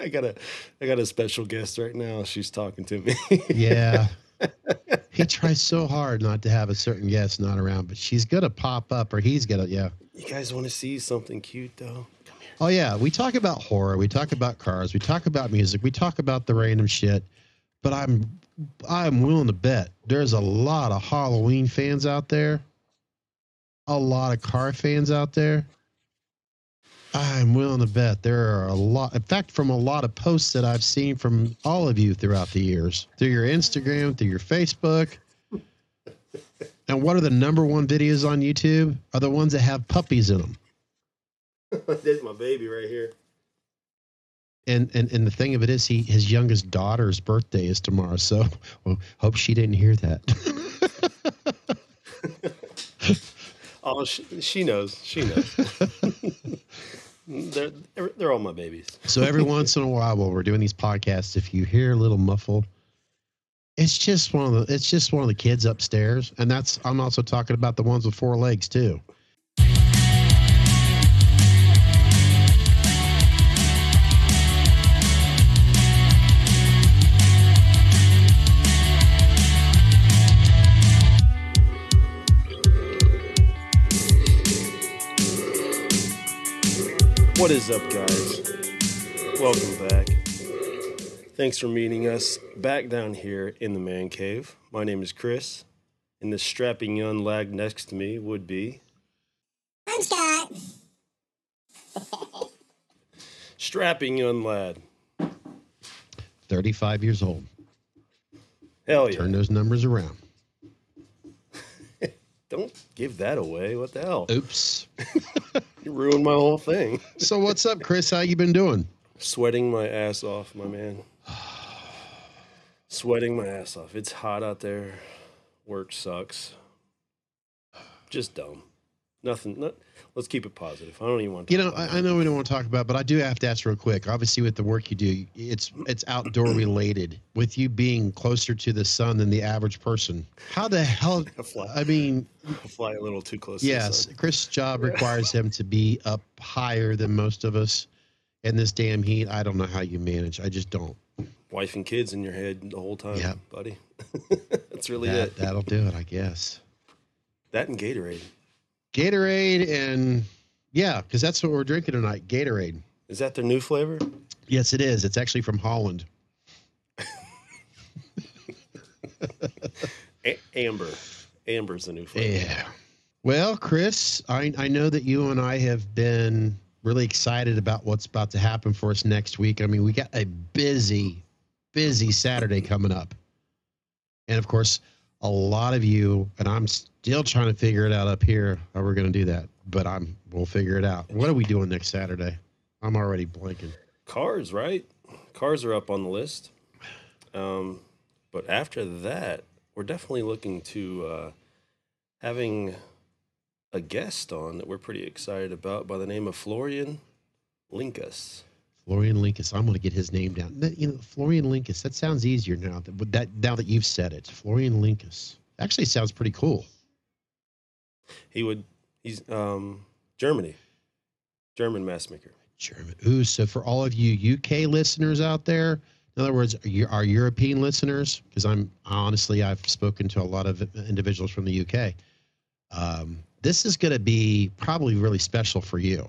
I got a special guest right now. She's talking to me. Yeah. He tries so hard not to have a certain guest not around, but she's going to pop up, or he's going to, yeah. You guys want to see something cute, though? Come here. Oh, yeah. We talk about horror. We talk about cars. We talk about music. We talk about the random shit. But I'm willing to bet there's a lot of Halloween fans out there, a lot of car fans out there. I'm willing to bet there are a lot. In fact, from a lot of posts that I've seen from all of you throughout the years, through your Instagram, through your Facebook. And what are the number one videos on YouTube? Are the ones that have puppies in them. There's my baby right here. And the thing of it is, his youngest daughter's birthday is tomorrow. So well, hope she didn't hear that. Oh, she knows. She knows. They're all my babies. So every once in a while we're doing these podcasts, if you hear a little muffle, it's just one of the kids upstairs, and that's I'm also talking about the ones with four legs too. What is up, guys? Welcome back. Thanks for meeting us back down here in the man cave. My name is Chris, and this strapping young lad next to me would be... I'm Scott. Strapping young lad. 35 years old. Hell yeah. Turn those numbers around. Don't give that away. What the hell? Oops. You ruined my whole thing. So what's up, Chris? How you been doing? Sweating my ass off, my man. Sweating my ass off. It's hot out there. Work sucks. Just dumb. Nothing. Let's keep it positive. I don't even want to. You know, I know we don't want to talk about it, but I do have to ask real quick. Obviously, with the work you do, it's outdoor related. With you being closer to the sun than the average person, how the hell? I fly a little too close. Yes, to the sun. Chris' job requires him to be up higher than most of us. In this damn heat, I don't know how you manage. I just don't. Wife and kids in your head the whole time, yeah, buddy. That's really it. That'll do it, I guess. That and Gatorade. Gatorade and, yeah, because that's what we're drinking tonight, Gatorade. Is that their new flavor? Yes, it is. It's actually from Holland. Amber. Amber's the new flavor. Yeah. Well, Chris, I know that you and I have been really excited about what's about to happen for us next week. I mean, we got a busy, busy Saturday coming up. And, of course, a lot of you, and I'm still trying to figure it out up here how we're going to do that, but we'll figure it out. What are we doing next Saturday? I'm already blanking. Cars, right? Cars are up on the list. But after that, we're definitely looking to having a guest on that we're pretty excited about by the name of Florian Linkus. Florian Linkus. I'm going to get his name down. You know, Florian Linkus. That sounds easier now that you've said it. Florian Linkus actually sounds pretty cool. He's German mask maker. German. Ooh. So for all of you UK listeners out there, in other words, our European listeners, because I've spoken to a lot of individuals from the UK. This is going to be probably really special for you.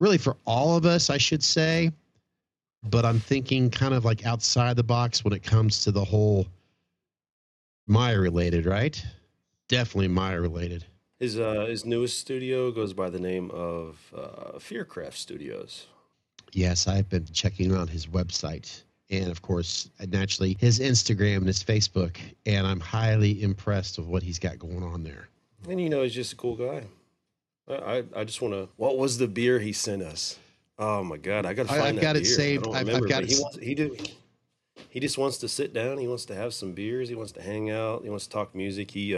Really for all of us, I should say, but I'm thinking kind of like outside the box when it comes to the whole Myers-related, right? Definitely Myers-related. His newest studio goes by the name of Fearcraft Studios. Yes, I've been checking out his website and, of course, naturally, his Instagram and his Facebook, and I'm highly impressed with what he's got going on there. And, you know, he's just a cool guy. I just want to. What was the beer he sent us? Oh my God! I got to find that beer. I've got it saved. I've got it. He just wants to sit down. He wants to have some beers. He wants to hang out. He wants to talk music. He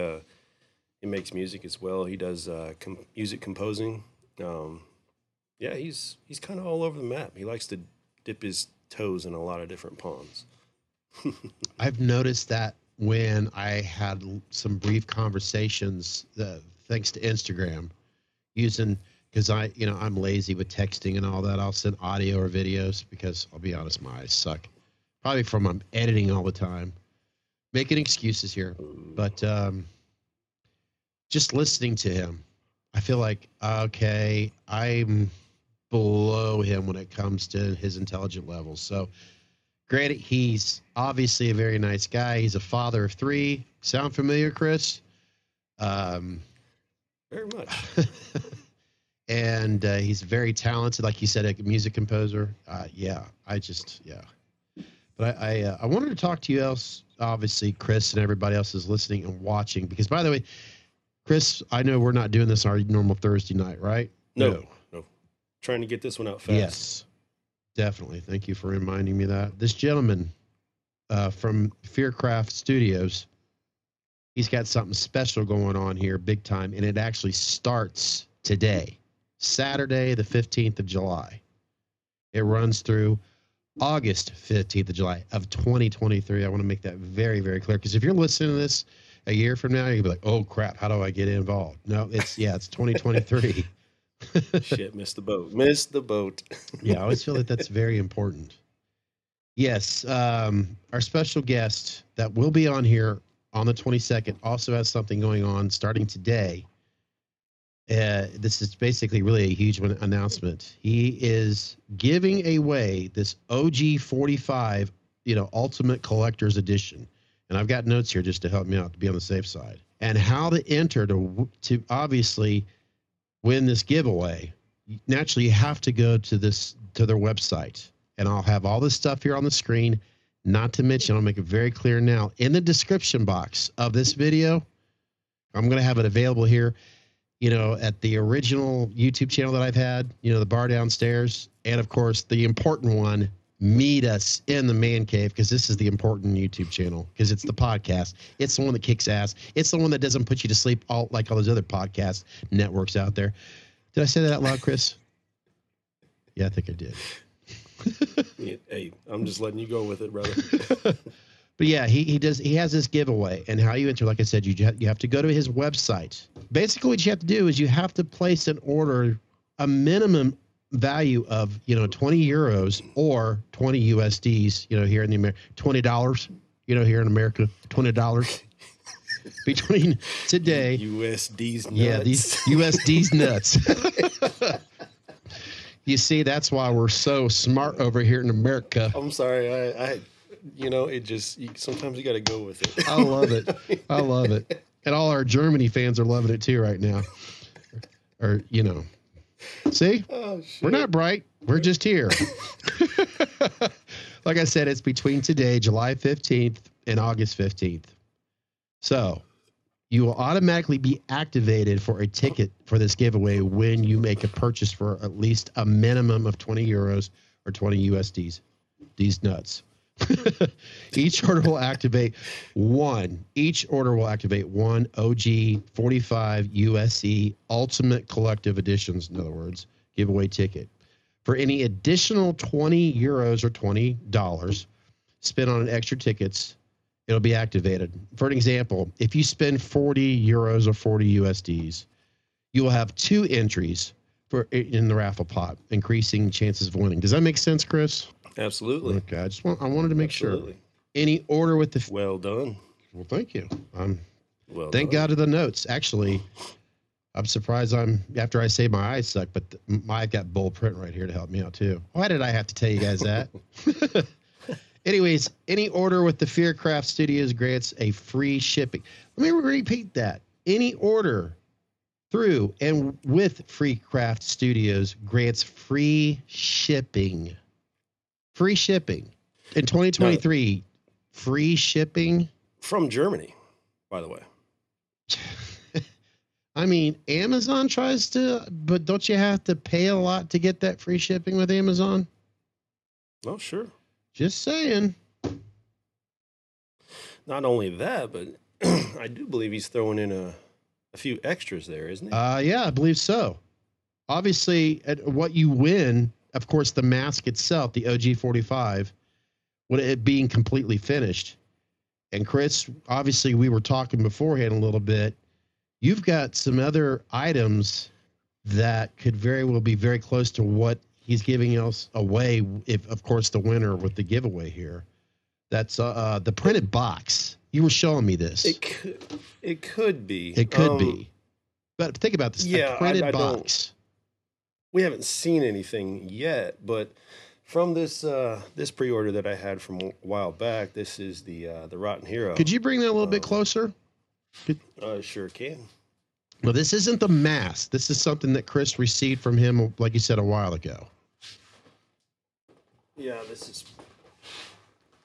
makes music as well. He does music composing. Yeah, he's kind of all over the map. He likes to dip his toes in a lot of different ponds. I've noticed that when I had some brief conversations, thanks to Instagram. Using because I'm lazy with texting and all that. I'll send audio or videos because I'll be honest, my eyes suck. Probably from I'm editing all the time. Making excuses here, but just listening to him, I feel like, okay, I'm below him when it comes to his intelligent level. So granted, he's obviously a very nice guy. He's a father of three. Sound familiar, Chris? Very much. And he's very talented, like you said, a music composer. But I wanted to talk to you else, obviously, Chris, and everybody else is listening and watching. Because, by the way, Chris, I know we're not doing this on our normal Thursday night, right? No. Trying to get this one out fast. Yes, definitely. Thank you for reminding me that. This gentleman from Fearcraft Studios, he's got something special going on here big time, and it actually starts today, Saturday, the 15th of July. It runs through August 15th of July of 2023. I want to make that very, very clear, because if you're listening to this a year from now, you'll be like, oh, crap, how do I get involved? No, it's 2023. Shit, missed the boat. Missed the boat. Yeah, I always feel like that's very important. Yes, our special guest that will be on here on the 22nd also has something going on starting today. This is basically really a huge announcement. He is giving away this OG45, Ultimate Collector's Edition. And I've got notes here just to help me out to be on the safe side. And how to enter to obviously win this giveaway. Naturally, you have to go to their website. And I'll have all this stuff here on the screen. Not to mention, I'll make it very clear now, in the description box of this video, I'm going to have it available here. At the original YouTube channel that I've had, the bar downstairs, and of course the important one, meet us in the man cave, because this is the important YouTube channel, because it's the podcast. It's the one that kicks ass. It's the one that doesn't put you to sleep like all those other podcast networks out there. Did I say that out loud, Chris? Yeah, I think I did. Hey, I'm just letting you go with it, brother. But yeah, he has this giveaway, and how you enter, like I said, you have to go to his website. Basically, what you have to do is you have to place an order, a minimum value of 20 euros or 20 USDs, here in the America, $20, here in America, $20 between today. USDs nuts. Yeah, these USDs nuts. You see, that's why we're so smart over here in America. I'm sorry, I it just, sometimes you got to go with it. I love it. I love it. And all our Germany fans are loving it too right now. Or, see, we're not bright. We're just here. Like I said, it's between today, July 15th and August 15th. So you will automatically be activated for a ticket for this giveaway when you make a purchase for at least a minimum of 20 euros or 20 USDs. These nuts. Each order will activate one OG45 USC Ultimate Collective Editions, in other words, giveaway ticket. For any additional 20 euros or $20 spent on extra tickets, it'll be activated. For an example, if you spend 40 euros or 40 USDs, you will have two entries in the raffle pot, increasing chances of winning. Does that make sense, Chris? Absolutely. Okay, I wanted to make sure. Any order with the... Well done. Well, thank you. Thank God to the notes. Actually, I'm surprised after I say my eyes suck, but I've got bold print right here to help me out, too. Why did I have to tell you guys that? Anyways, any order with the Fearcraft Studios grants a free shipping. Let me repeat that. Any order through and with Fearcraft Studios grants free shipping. Free shipping in 2023. No, free shipping from Germany, by the way. I mean, Amazon tries to, but don't you have to pay a lot to get that free shipping with Amazon? Oh, sure. Just saying. Not only that, but I do believe he's throwing in a few extras there, isn't he? Yeah, I believe so. Obviously, at what you win. Of course, the mask itself, the OG45, with it being completely finished. And Chris, obviously, we were talking beforehand a little bit. You've got some other items that could very well be very close to what he's giving us away. If, of course, the winner with the giveaway here, that's the printed box. You were showing me this. It could be. But think about this. Yeah, the printed box. We haven't seen anything yet, but from this this pre-order that I had from a while back, this is the Rotten Hero. Could you bring that a little bit closer? Sure can. Well, this isn't the mask. This is something that Chris received from him, like you said, a while ago. Yeah, this is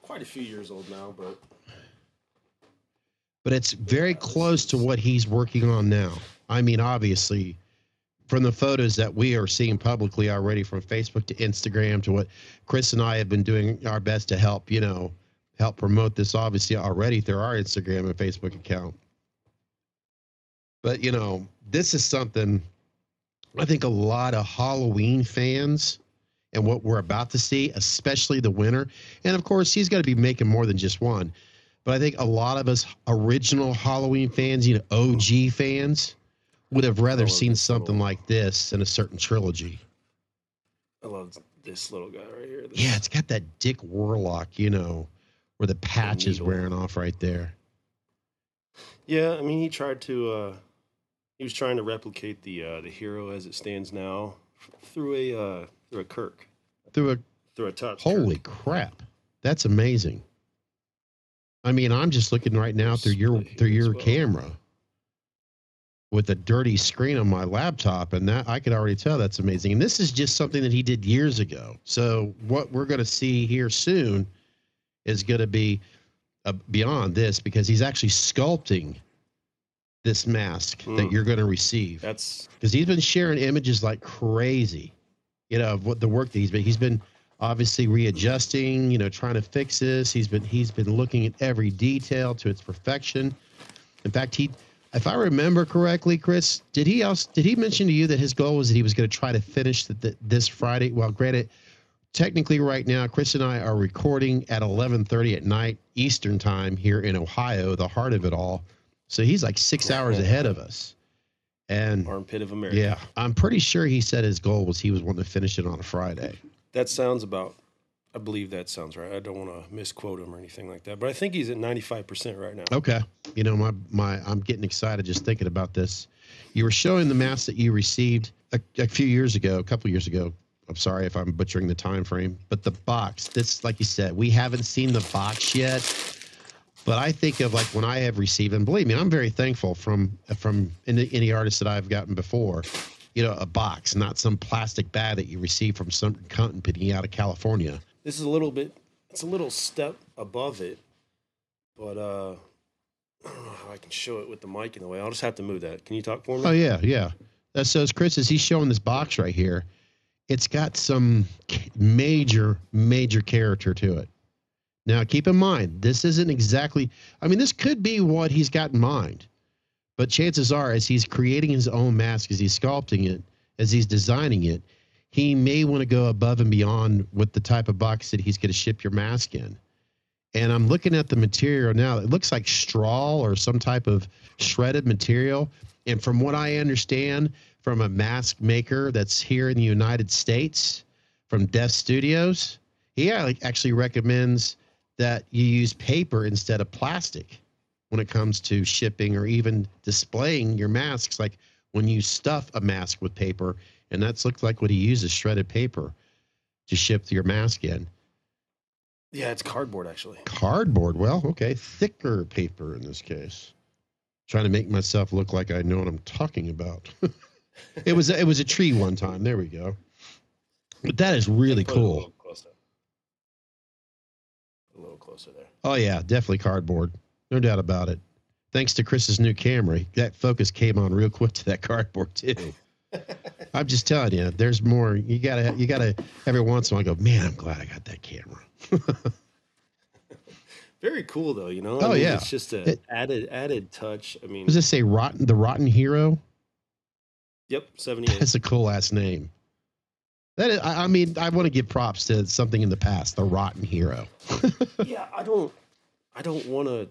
quite a few years old now, but it's very close to what he's working on now. I mean, obviously, from the photos that we are seeing publicly already, from Facebook to Instagram to what Chris and I have been doing our best to help, you know, help promote this obviously already through our Instagram and Facebook account. But, you know, this is something I think a lot of Halloween fans and what we're about to see, especially the winner. And, of course, he's got to be making more than just one. But I think a lot of us original Halloween fans, you know, OG fans, would have rather seen something like this in a certain trilogy. I love this little guy right here. Yeah, it's got that Dick Warlock, you know, where the patch is wearing off right there. Yeah, I mean, he tried to... he was trying to replicate the hero as it stands now through a Kirk, through a touch. Holy crap, that's amazing. I mean, I'm just looking right now through your camera with a dirty screen on my laptop, and that I could already tell that's amazing. And this is just something that he did years ago. So what we're going to see here soon is going to be beyond this, because he's actually sculpting this mask that you're going to receive. That's because he's been sharing images like crazy, you know, of what the work that he's been obviously readjusting, you know, trying to fix this. He's been looking at every detail to its perfection. In fact, if I remember correctly, Chris, did he mention to you that his goal was that he was going to try to finish this Friday? Well, granted, technically right now, Chris and I are recording at 11:30 at night Eastern time here in Ohio, the heart of it all. So he's like 6 hours ahead of us. And armpit of America. Yeah. I'm pretty sure he said his goal was he was wanting to finish it on a Friday. That sounds about, I believe that sounds right. I don't want to misquote him or anything like that, but I think he's at 95% right now. Okay. You know, I'm getting excited just thinking about this. You were showing the mask that you received a couple years ago. I'm sorry if I'm butchering the time frame, but the box, this, like you said, we haven't seen the box yet. But I think of like when I have received, and believe me, I'm very thankful from any artist that I've gotten before, you know, a box, not some plastic bag that you receive from some company out of California. This is a little step above it, but I don't know how I can show it with the mic in the way. I'll just have to move that. Can you talk for me? Oh, yeah. So as Chris is, he's showing this box right here. It's got some major, major character to it. Now, keep in mind, this isn't exactly, I mean, this could be what he's got in mind. But chances are, as he's creating his own mask, as he's sculpting it, as he's designing it, he may want to go above and beyond with the type of box that he's going to ship your mask in. And I'm looking at the material now. It looks like straw or some type of shredded material. And from what I understand from a mask maker that's here in the United States, from Def Studios, he actually recommends that you use paper instead of plastic when it comes to shipping or even displaying your masks, like when you stuff a mask with paper. And that's looked like what he uses, shredded paper to ship your mask in. Yeah, it's cardboard, actually. Cardboard. Well, okay. Thicker paper in this case. Trying to make myself look like I know what I'm talking about. It was a tree one time. There we go. But that is really cool. A little closer there. Oh, yeah, definitely cardboard. No doubt about it. Thanks to Chris's new camera, that focus came on real quick to that cardboard, too. I'm just telling you, there's more. You gotta every once in a while go, man, I'm glad I got that camera. Very cool, though, you know? I mean, yeah. It's just an added touch. I mean, does it say The Rotten Hero? Yep, 78. That's a cool-ass name. That is, I mean, I want to give props to something in the past, The Rotten Hero. Yeah, I don't want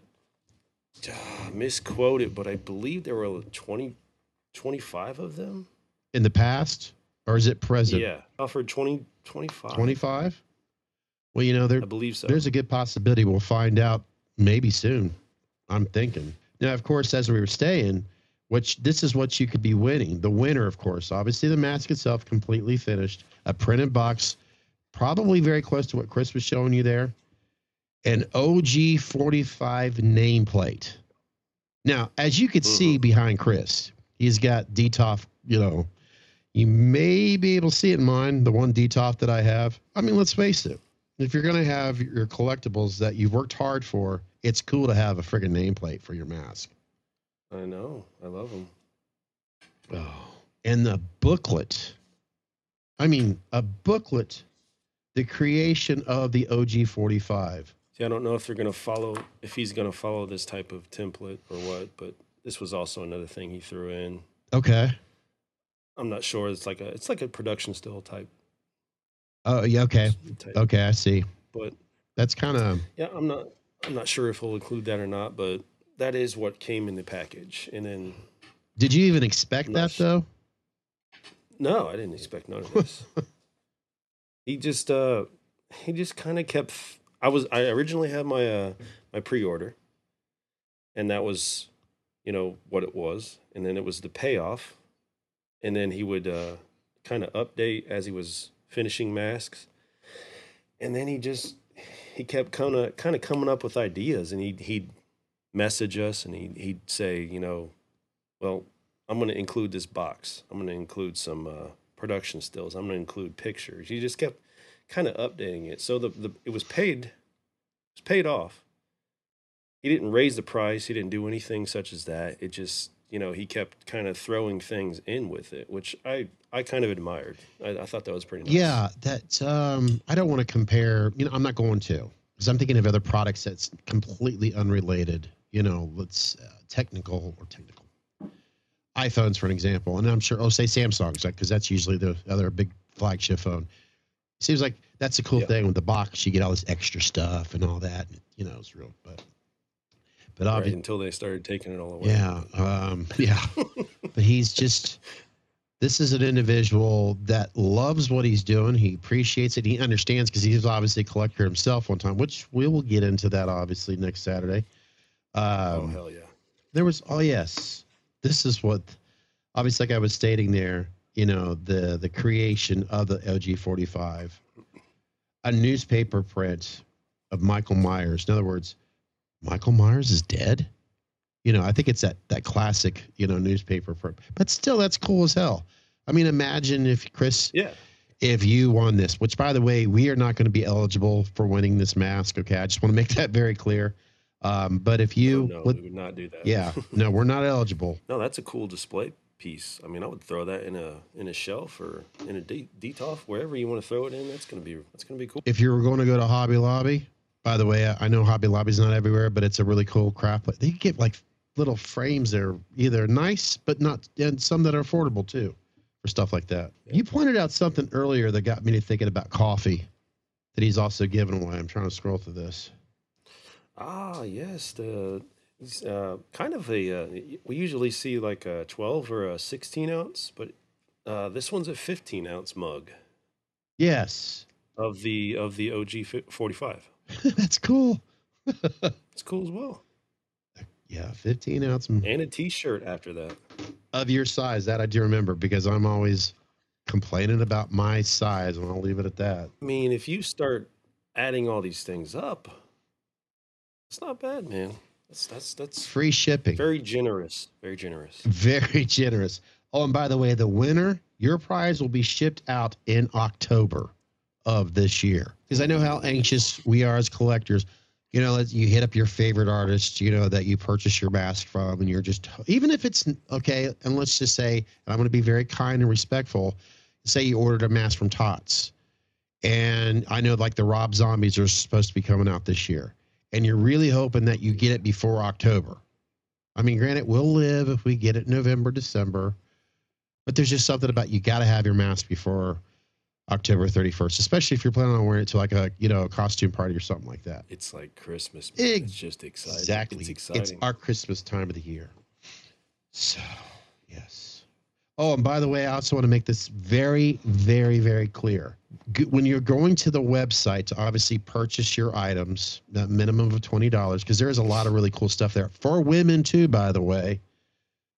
to misquote it, but I believe there were 25 of them. in the past, or is it present? Yeah, offered 25. 25? Well, you know, there, I believe so. There's a good possibility we'll find out maybe soon, I'm thinking. Now, of course, as we were staying, which this is what you could be winning. The winner, of course, obviously the mask itself completely finished, a printed box, probably very close to what Chris was showing you there, an OG45 nameplate. Now, as you could see behind Chris, he's got DTOF, you know, you may be able to see it in mine, the one DTOF that I have. I mean, let's face it. If you're going to have your collectibles that you've worked hard for, it's cool to have a friggin' nameplate for your mask. I know. I love them. Oh, and the booklet. I mean, a booklet, the creation of the OG45. See, I don't know if they're going to follow, if he's going to follow this type of template or what, but this was also another thing he threw in. Okay. I'm not sure. It's like a production still type. Oh, yeah. Okay. Okay. I see. But that's kind of, yeah, I'm not sure if he'll include that or not, but that is what came in the package. And then, did you even expect that though? No, I didn't expect none of this. He just kind of kept, I originally had my, my pre-order, and that was, you know, what it was. And then it was the payoff. And then he would, kind of update as he was finishing masks. And then he just, he kept kind of coming up with ideas, and he'd message us, and he'd say, you know, well, I'm going to include this box. I'm going to include some production stills. I'm going to include pictures. He just kept kind of updating it. So it was paid off. He didn't raise the price. He didn't do anything such as that. It just, you know, he kept kind of throwing things in with it, which I kind of admired. I thought that was pretty nice. Yeah, that I don't want to compare. You know, I'm not going to, because I'm thinking of other products that's completely unrelated. You know, let's technical iPhones, for an example, and I'm sure, oh, say Samsung's, like, because that's usually the other big flagship phone. Seems like that's a cool thing with the box. You get all this extra stuff and all that. And, you know, it's real, but obviously, right, until they started taking it all away. Yeah, yeah. But he's just, this is an individual that loves what he's doing. He appreciates it. He understands, because he's obviously a collector himself one time, which we will get into that obviously next Saturday. Oh hell yeah! There was, oh yes, this is what, obviously, like I was stating there, you know, the creation of the OG45, a newspaper print of Michael Myers. In other words, Michael Myers is dead. You know, I think it's that classic, you know, newspaper print, but still, that's cool as hell. I mean, imagine if Chris, if you won this, which, by the way, we are not going to be eligible for winning this mask. Okay. I just want to make that very clear. But if you, we would not do that. Yeah, no, we're not eligible. No, that's a cool display piece. I mean, I would throw that in a shelf or in a DTOF, wherever you want to throw it in. That's gonna be cool. If you were going to go to Hobby Lobby, by the way, I know Hobby Lobby's not everywhere, but it's a really cool crap. They get like little frames that are either nice, but not, and some that are affordable too, for stuff like that. Yeah. You pointed out something earlier that got me to thinking about coffee that he's also giving away. I'm trying to scroll through this. Ah, yes, the kind of a we usually see like a 12 or a 16 ounce, but this one's a 15 ounce mug. Yes, of the OG45. That's cool. It's cool as well. Yeah, 15 ounce mug. And a T-shirt after that. Of your size, that I do remember, because I'm always complaining about my size, and I'll leave it at that. I mean, if you start adding all these things up, it's not bad, man. That's free shipping. Very generous. Very generous. Very generous. Oh, and by the way, the winner, your prize will be shipped out in October of this year, because I know how anxious we are as collectors. You know, you hit up your favorite artists, you know, that you purchase your mask from, and you're just, even if it's okay, and let's just say, and I'm going to be very kind and respectful, say you ordered a mask from Tots, and I know like the Rob Zombies are supposed to be coming out this year, and you're really hoping that you get it before October. I mean, granted, we'll live if we get it November, December, but there's just something about, you got to have your mask before October 31st, especially if you're planning on wearing it to like a, you know, a costume party or something like that. It's like Christmas. It's just exciting. Exactly. It's exciting. It's our Christmas time of the year. So, yes. Oh, and by the way, I also want to make this very, very, very clear. When you're going to the website to obviously purchase your items, that minimum of $20, because there is a lot of really cool stuff there. For women, too, by the way.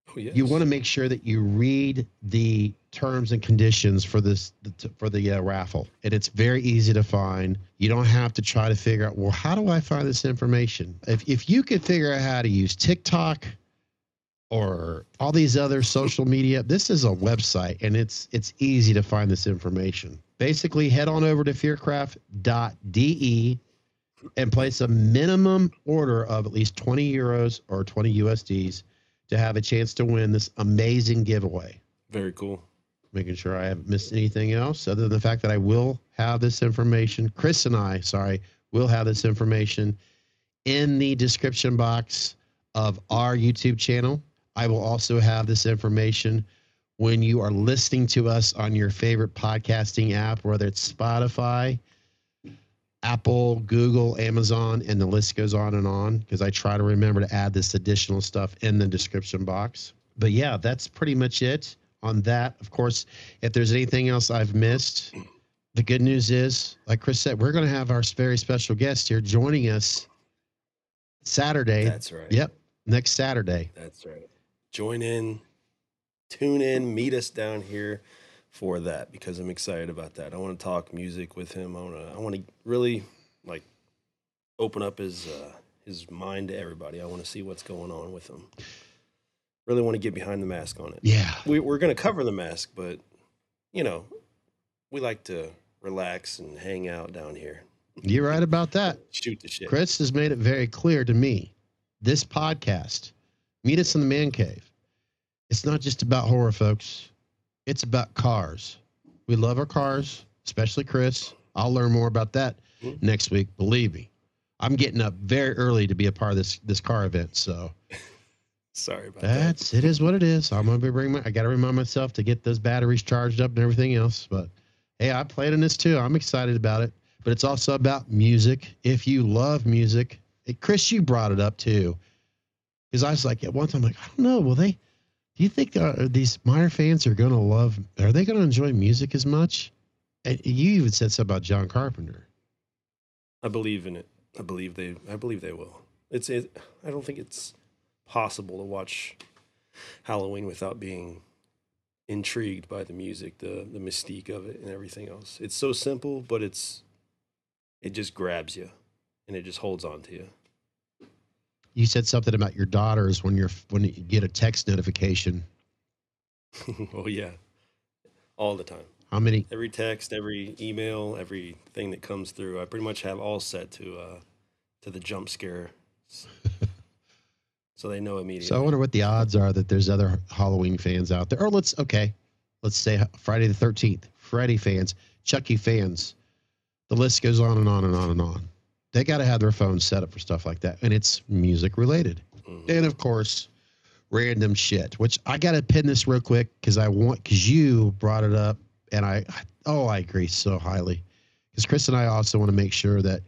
Oh, yes. You want to make sure that you read the terms and conditions for this raffle. And it's very easy to find. You don't have to try to figure out, well, how do I find this information? If you could figure out how to use TikTok or all these other social media, this is a website, and it's easy to find this information. Basically, head on over to fearcraft.de and place a minimum order of at least 20 euros or 20 USDs to have a chance to win this amazing giveaway. Very cool. Making sure I haven't missed anything else other than the fact that I will have this information. Chris and I, will have this information in the description box of our YouTube channel. I will also have this information when you are listening to us on your favorite podcasting app, whether it's Spotify, Apple, Google, Amazon, and the list goes on and on, because I try to remember to add this additional stuff in the description box. But yeah, that's pretty much it on that. Of course, if there's anything else I've missed, the good news is, like Chris said, we're going to have our very special guest here joining us Saturday. That's right. Yep. Next Saturday. That's right. Join in. Tune in, meet us down here for that, because I'm excited about that. I want to talk music with him. I want to really like open up his mind to everybody. I want to see what's going on with him. Really want to get behind the mask on it. Yeah, we're going to cover the mask, but you know, we like to relax and hang out down here. You're right about that. Shoot the shit. Chris has made it very clear to me. This podcast, Meet Us in the Man Cave. It's not just about horror, folks. It's about cars. We love our cars, especially Chris. I'll learn more about that next week, believe me. I'm getting up very early to be a part of this car event, so. Sorry about that. It is what it is. I'm going to be I got to remind myself to get those batteries charged up and everything else, but hey, I played in this too. I'm excited about it, but it's also about music. If you love music, Chris, you brought it up too. Because I was like, at one time, I don't know, will they? Do you think these Meyer fans are going to love, are they going to enjoy music as much? And you even said something about John Carpenter. I believe in it. I believe they will. I don't think it's possible to watch Halloween without being intrigued by the music, the mystique of it and everything else. It's so simple, but it just grabs you and it just holds on to you. You said something about your daughters when you get a text notification. Oh yeah, all the time. How many? Every text, every email, everything that comes through. I pretty much have all set to the jump scare, so they know immediately. So I wonder what the odds are that there's other Halloween fans out there. Or let's say Friday the 13th, Freddy fans, Chucky fans. The list goes on and on and on and on. They got to have their phones set up for stuff like that. And it's music related. Mm-hmm. And of course, random shit, which I got to pin this real quick because you brought it up and I agree so highly, because Chris and I also want to make sure that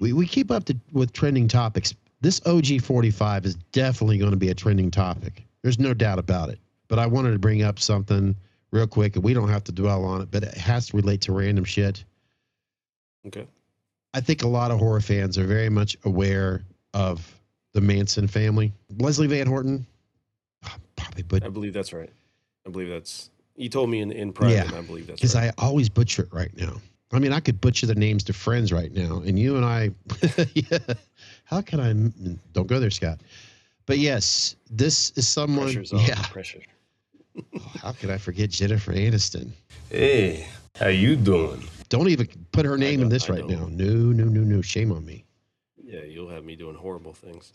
we keep up with trending topics. This OG45 is definitely going to be a trending topic. There's no doubt about it, but I wanted to bring up something real quick, and we don't have to dwell on it, but it has to relate to random shit. Okay. I think a lot of horror fans are very much aware of the Manson family. Leslie Van Houten, probably, but I believe that's right. You told me in private, yeah, I believe that's right. Because I always butcher it right now. I mean, I could butcher the names to friends right now, and you and I, yeah, how can I, don't go there, Scott. But yes, this is someone, pressure's yeah. Pressure. Oh, how could I forget Jennifer Aniston? Hey, how you doing? Don't even put her name in this right now. No. Shame on me. Yeah, you'll have me doing horrible things.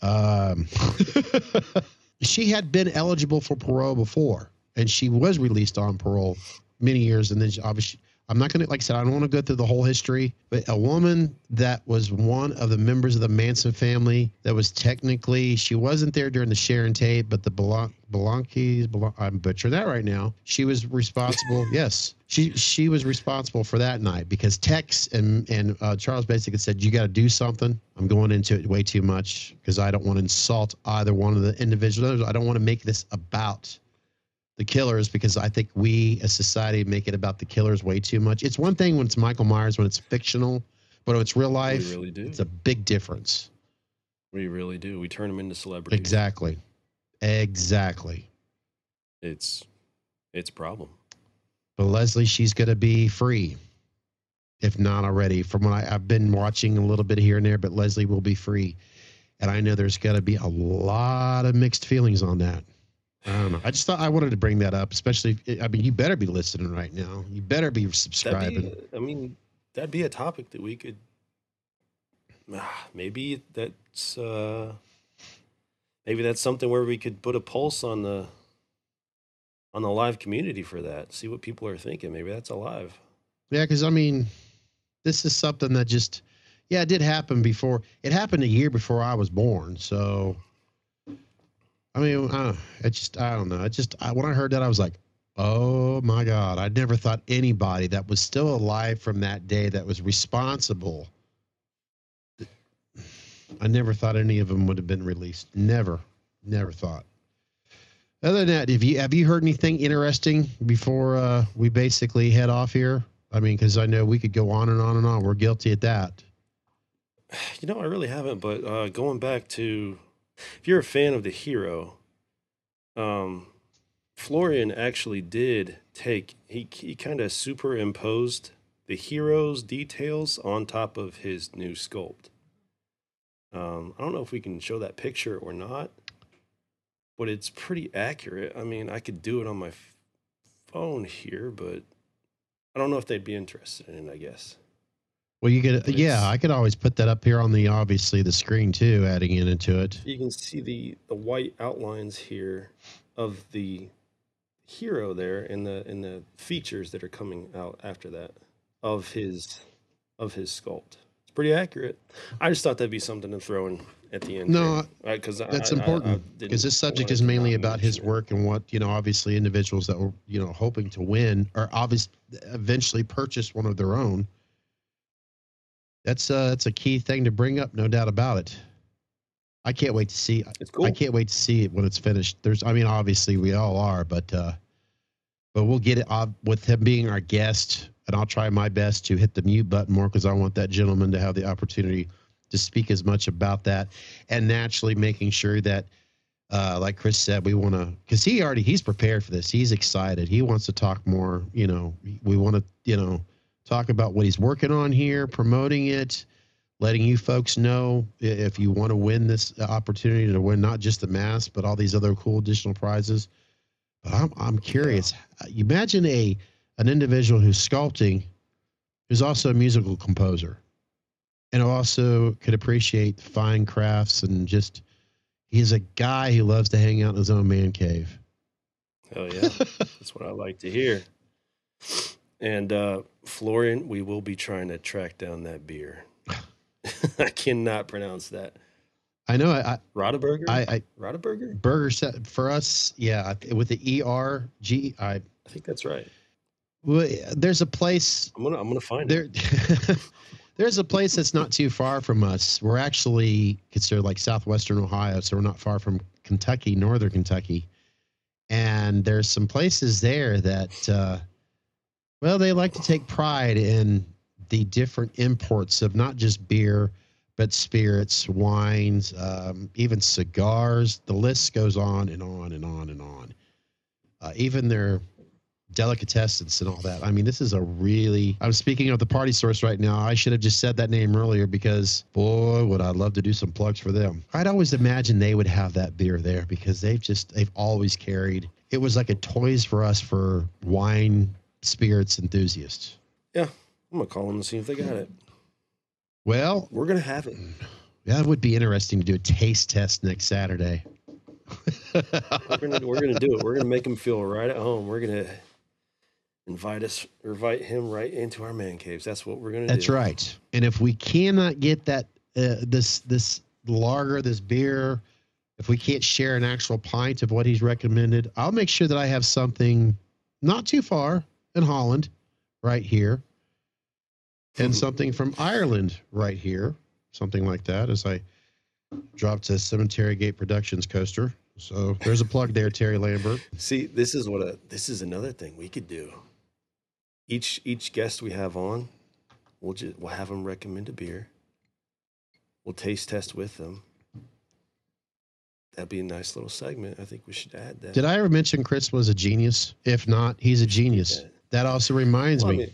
She had been eligible for parole before, and she was released on parole many years. And then she, obviously, I'm not going to, like I said, I don't want to go through the whole history, but a woman that was one of the members of the Manson family that was technically, she wasn't there during the Sharon Tate, but the Belankis, I'm butchering that right now. She was responsible. Yes. She was responsible for that night, because Tex and Charles basically said, you got to do something. I'm going into it way too much because I don't want to insult either one of the individuals. I don't want to make this about the killers, because I think we as society make it about the killers way too much. It's one thing when it's Michael Myers, when it's fictional, but when it's real life, we really do. It's a big difference. We really do. We turn them into celebrities. Exactly. Exactly. It's a problem. But Leslie, she's going to be free, if not already. From what I've been watching a little bit here and there, but Leslie will be free. And I know there's got to be a lot of mixed feelings on that. I don't know. I just thought I wanted to bring that up, especially, I mean, you better be listening right now. You better be subscribing. That'd be a topic that we could, maybe that's something where we could put a pulse on the live community for that. See what people are thinking. Maybe that's alive. Yeah. Cause I mean, this is something that just, yeah, it did happen before. It happened a year before I was born. So, I mean, I don't know. When I heard that, I was like, oh my God, I never thought anybody that was still alive from that day that was responsible. I never thought any of them would have been released. Never thought. Other than that, have you heard anything interesting before we basically head off here? I mean, because I know we could go on and on and on. We're guilty at that. You know, I really haven't. But going back to, if you're a fan of The Hero, Florian actually did take, he kind of superimposed The Hero's details on top of his new sculpt. I don't know if we can show that picture or not, but it's pretty accurate. I mean, I could do it on my phone here, but I don't know if they'd be interested in it, I guess. Well, you could, yeah, I could always put that up here on the, obviously the screen too, adding it into it. You can see the white outlines here of the hero there and the features that are coming out after that of his sculpt. Pretty accurate. I just thought that'd be something to throw in at the end. No, because that's important, because this subject is mainly about his work and what, you know, obviously individuals that were, you know, hoping to win or obviously eventually purchase one of their own. That's a key thing to bring up, no doubt about it. I can't wait to see. It's cool. I can't wait to see it when it's finished. Obviously we all are, but we'll get it with him being our guest. And I'll try my best to hit the mute button more because I want that gentleman to have the opportunity to speak as much about that. And naturally making sure that, like Chris said, we want to, because he's prepared for this. He's excited. He wants to talk more. You know, we want to, you know, talk about what he's working on here, promoting it, letting you folks know if you want to win this opportunity to win not just the mask, but all these other cool additional prizes. But I'm curious. You imagine an individual who's sculpting, who's also a musical composer, and also could appreciate fine crafts, and just, he's a guy who loves to hang out in his own man cave. Hell yeah. That's what I like to hear. And Florian, we will be trying to track down that beer. I cannot pronounce that. I know. Rottaburger? Rottaburger? Burger set for us. Yeah. With the ERG. I think that's right. Well, there's a place I'm gonna find it. There's a place that's not too far from us. We're actually considered like southwestern Ohio, so we're not far from Kentucky, northern Kentucky. And there's some places there that, well, they like to take pride in the different imports of not just beer, but spirits, wines, even cigars. The list goes on and on and on and on. Even their delicatessens and all that. I mean, this is a really, I'm speaking of the Party Source right now. I should have just said that name earlier, because boy, would I love to do some plugs for them. I'd always imagine they would have that beer there, because they've always carried, it was like a Toys for Us for wine spirits enthusiasts. Yeah. I'm going to call them and see if they got it. Well, we're going to have it. That would be interesting to do a taste test next Saturday. We're going to do it. We're going to make them feel right at home. We're going to invite him right into our man caves. That's what we're going to do. That's right. And if we cannot get that, this lager, this beer, if we can't share an actual pint of what he's recommended, I'll make sure that I have something not too far in Holland right here, and something from Ireland right here, something like that, as I dropped a Cemetery Gate Productions coaster. So there's a plug there, Terry Lambert. See, this is what this is another thing we could do. Each guest we have on, we'll have them recommend a beer. We'll taste test with them. That'd be a nice little segment. I think we should add that. Did I ever mention Chris was a genius? If not, he's a genius. That also reminds me,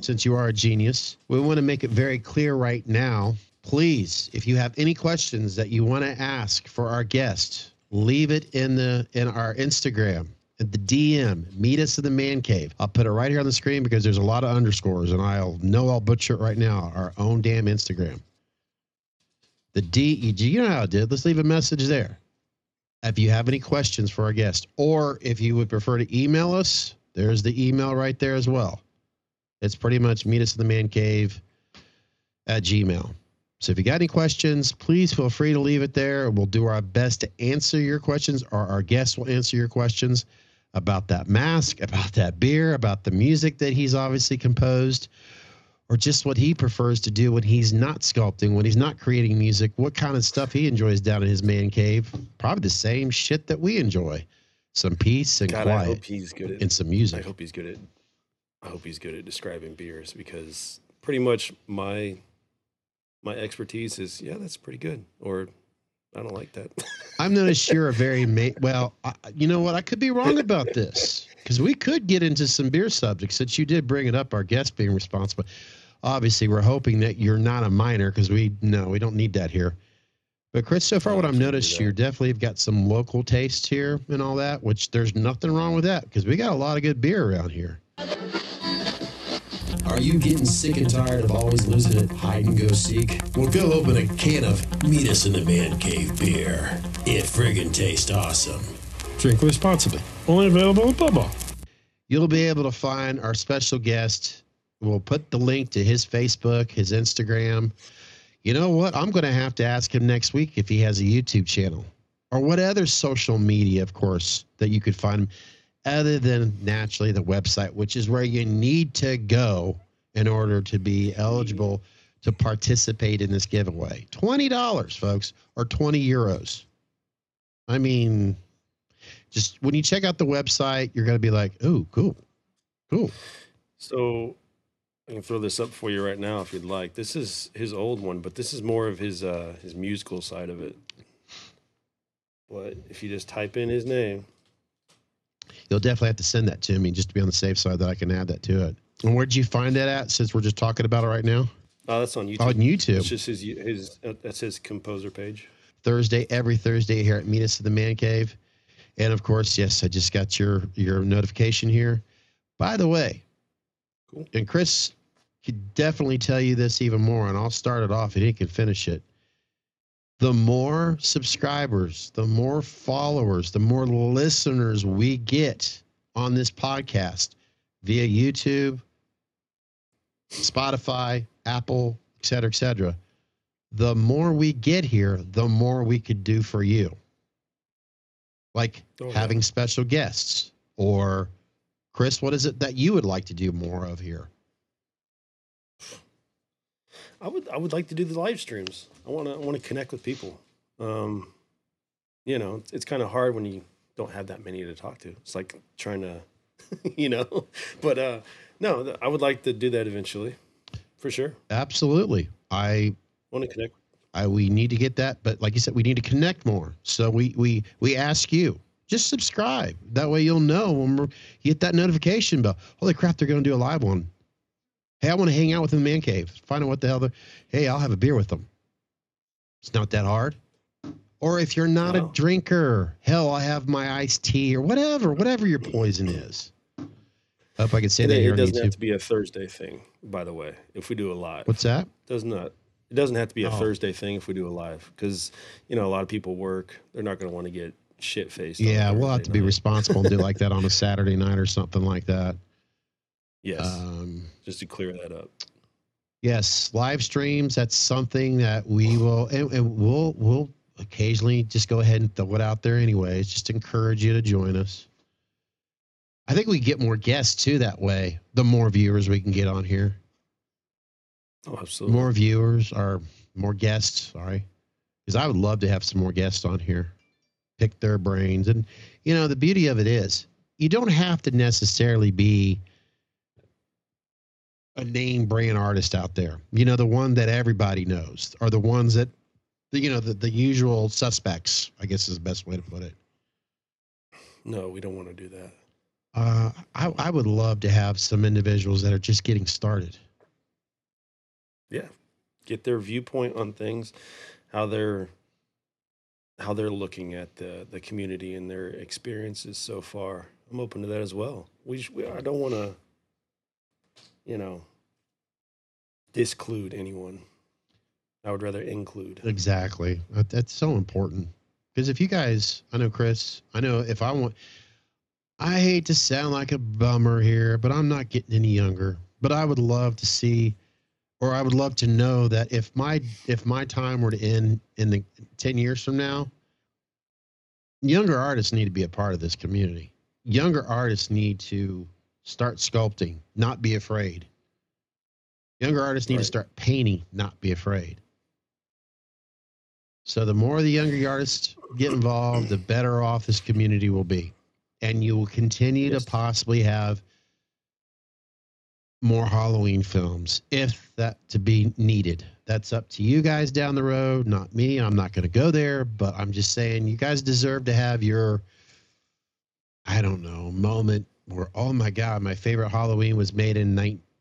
since you are a genius, we want to make it very clear right now. Please, if you have any questions that you want to ask for our guest, leave it in our Instagram. The DM, meet us in the man cave. I'll put it right here on the screen because there's a lot of underscores, and I'll butcher it right now. Our own damn Instagram. The DEG, you know how it did. Let's leave a message there. If you have any questions for our guest, or if you would prefer to email us, there's the email right there as well. It's pretty much meet us in the man cave at Gmail. So if you got any questions, please feel free to leave it there. We'll do our best to answer your questions, or our guest will answer your questions about that mask, about that beer, about the music that he's obviously composed, or just what he prefers to do when he's not sculpting, when he's not creating music, what kind of stuff he enjoys down in his man cave. Probably the same shit that we enjoy. Some peace and quiet. I hope he's good at, and some music. I hope he's good at describing beers, because pretty much my expertise is, yeah, that's pretty good, or I don't like that. I've noticed you're a very, you know what? I could be wrong about this, because we could get into some beer subjects since you did bring it up, our guest being responsible. Obviously, we're hoping that you're not a minor, because we don't need that here. But Chris, so far what I've noticed, you definitely have got some local taste here and all that, which there's nothing wrong with that, because we got a lot of good beer around here. Are you getting sick and tired of always losing it, hide and go seek? Well, go open a can of Meet Us in the Man Cave beer. It friggin' tastes awesome. Drink responsibly. Only available at Bubba. You'll be able to find our special guest. We'll put the link to his Facebook, his Instagram. You know what? I'm going to have to ask him next week if he has a YouTube channel, or what other social media, of course, that you could find him. Other than naturally the website, which is where you need to go in order to be eligible to participate in this giveaway. $20, folks, or 20 euros. I mean, just when you check out the website, you're going to be like, oh, cool. So I can throw this up for you right now if you'd like. This is his old one, but this is more of his musical side of it. But if you just type in his name, you'll definitely have to send that to me just to be on the safe side that I can add that to it. And where'd you find that at, since we're just talking about it right now? Oh, that's on YouTube. On YouTube. It's just that's his composer page. Every Thursday here at Meet Us at the Man Cave. And of course, yes, I just got your notification here. By the way, cool. And Chris could definitely tell you this even more, and I'll start it off and he can finish it. The more subscribers, the more followers, the more listeners we get on this podcast via YouTube, Spotify, Apple, et cetera, the more we get here, the more we could do for you. Like having special guests, or Chris, what is it that you would like to do more of here? I would like to do the live streams. I want to connect with people. It's kind of hard when you don't have that many to talk to. It's like trying to, But no, I would like to do that eventually, for sure. Absolutely, I want to connect. We need to get that, but like you said, we need to connect more. So we ask you, just subscribe. That way you'll know when you get that notification bell. Holy crap, they're going to do a live one. Hey, I want to hang out with them in the man cave. Find out what the hell hey, I'll have a beer with them. It's not that hard. Or if you're not a drinker, hell, I have my iced tea or whatever your poison is. I hope I can say that here. It doesn't have to be a Thursday thing, by the way, if we do a live. What's that? It doesn't have to be a Thursday thing if we do a live, because, a lot of people work. They're not going to want to get shit-faced. Yeah, we'll have to be responsible and do like that on a Saturday night or something like that. Yes, just to clear that up. Yes, live streams, that's something that we will, and we'll occasionally just go ahead and throw it out there anyways, just encourage you to join us. I think we get more guests, too, that way, the more viewers we can get on here. Oh, absolutely. More viewers, or more guests, sorry. Because I would love to have some more guests on here. pick their brains. And, you know, the beauty of it is you don't have to necessarily be a name brand artist out there. You know, the one that everybody knows are the ones that, you know, the usual suspects, I guess is the best way to put it. No, we don't want to do that. I would love to have some individuals that are just getting started. Yeah. Get their viewpoint on things, how they're looking at the community and their experiences so far. I'm open to that as well. I don't want to, you know, disclude anyone. I would rather include. Exactly. That's so important. Because if you guys, I know Chris, I know if I want, I hate to sound like a bummer here, but I'm not getting any younger. But I would love to see, or I would love to know that if my time were to end in the 10 years from now, younger artists need to be a part of this community. Younger artists need to start sculpting, not be afraid. Younger artists need to start painting, not be afraid. So the more the younger artists get involved, the better off this community will be. And you will continue to possibly have more Halloween films, if that to be needed. That's up to you guys down the road, not me. I'm not going to go there, but I'm just saying you guys deserve to have your, I don't know, moment where, oh my God, my favorite Halloween was made in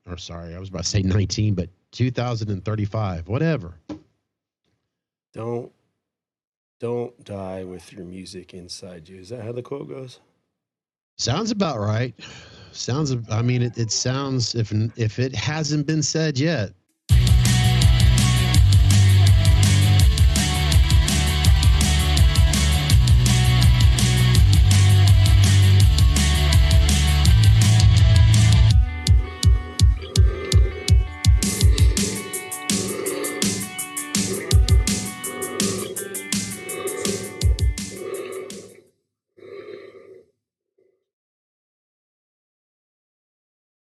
2035, whatever. Don't die with your music inside you. Is that how the quote goes? Sounds about right. Sounds, I mean, it sounds, if it hasn't been said yet,